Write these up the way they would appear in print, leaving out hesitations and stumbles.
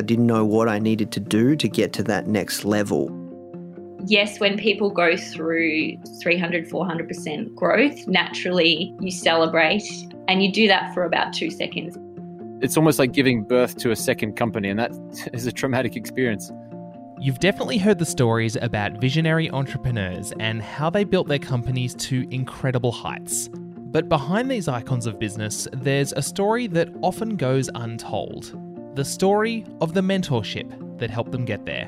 I didn't know what I needed to do to get to that next level. Yes, when people go through 300, 400% growth, naturally you celebrate, and you do that for about 2 seconds. It's almost like giving birth to a second company, and that is a traumatic experience. You've definitely heard the stories about visionary entrepreneurs and how they built their companies to incredible heights. But behind these icons of business, there's a story that often goes untold. The story of the mentorship that helped them get there.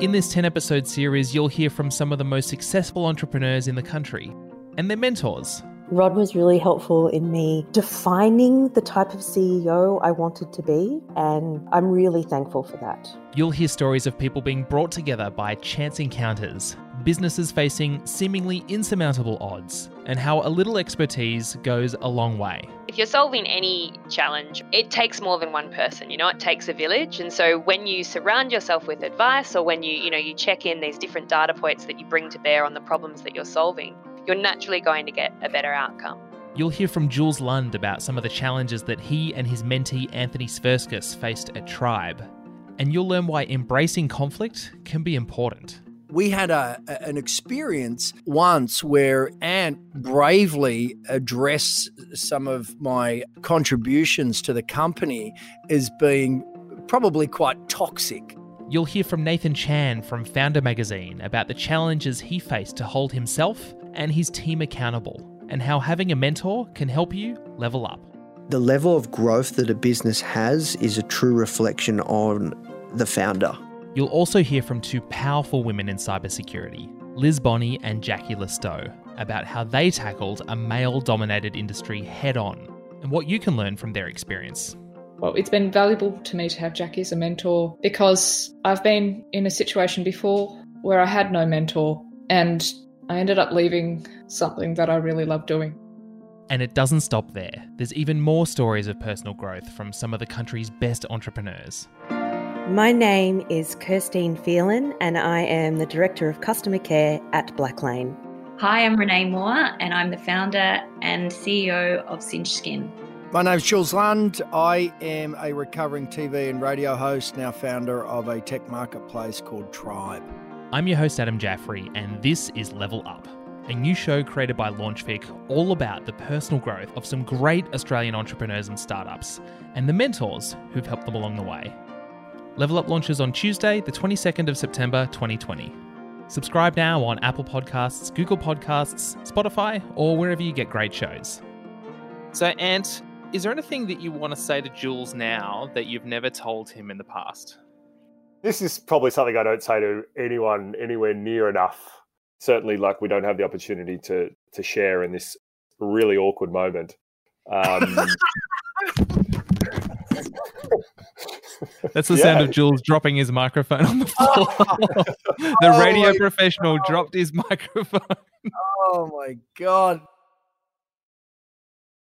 In this 10-episode series, you'll hear from some of the most successful entrepreneurs in the country and their mentors. Rod was really helpful in me defining the type of CEO I wanted to be, and I'm really thankful for that. You'll hear stories of people being brought together by chance encounters, businesses facing seemingly insurmountable odds, and how a little expertise goes a long way. If you're solving any challenge, it takes more than one person, you know, it takes a village. And so when you surround yourself with advice, or when you check in these different data points that you bring to bear on the problems that you're solving, you're naturally going to get a better outcome. You'll hear from Jules Lund about some of the challenges that he and his mentee Anthony Sverskus faced at Tribe. And you'll learn why embracing conflict can be important. We had an experience once where Ant bravely addressed some of my contributions to the company as being probably quite toxic. You'll hear from Nathan Chan from Founder Magazine about the challenges he faced to hold himself and his team accountable, and how having a mentor can help you level up. The level of growth that a business has is a true reflection on the founder. You'll also hear from two powerful women in cybersecurity, Liz Bonnie and Jackie Lesto, about how they tackled a male-dominated industry head-on, and what you can learn from their experience. Well, it's been valuable to me to have Jackie as a mentor, because I've been in a situation before where I had no mentor, and I ended up leaving something that I really love doing. And it doesn't stop there. There's even more stories of personal growth from some of the country's best entrepreneurs. My name is Kirstine Phelan, and I am the Director of Customer Care at Blacklane. Hi, I'm Renee Moore, and I'm the founder and CEO of Cinch Skin. My name's Jules Lund. I am a recovering TV and radio host, now founder of a tech marketplace called Tribe. I'm your host, Adam Jaffrey, and this is Level Up, a new show created by LaunchVic all about the personal growth of some great Australian entrepreneurs and startups, and the mentors who've helped them along the way. Level Up launches on Tuesday, the 22nd of September, 2020. Subscribe now on Apple Podcasts, Google Podcasts, Spotify, or wherever you get great shows. So, Ant, is there anything that you want to say to Jules now that you've never told him in the past? This is probably something I don't say to anyone anywhere near enough. Certainly, like, we don't have the opportunity to share in this really awkward moment. That's the sound of Jules dropping his microphone on the floor. The radio professional dropped his microphone. Oh, my God.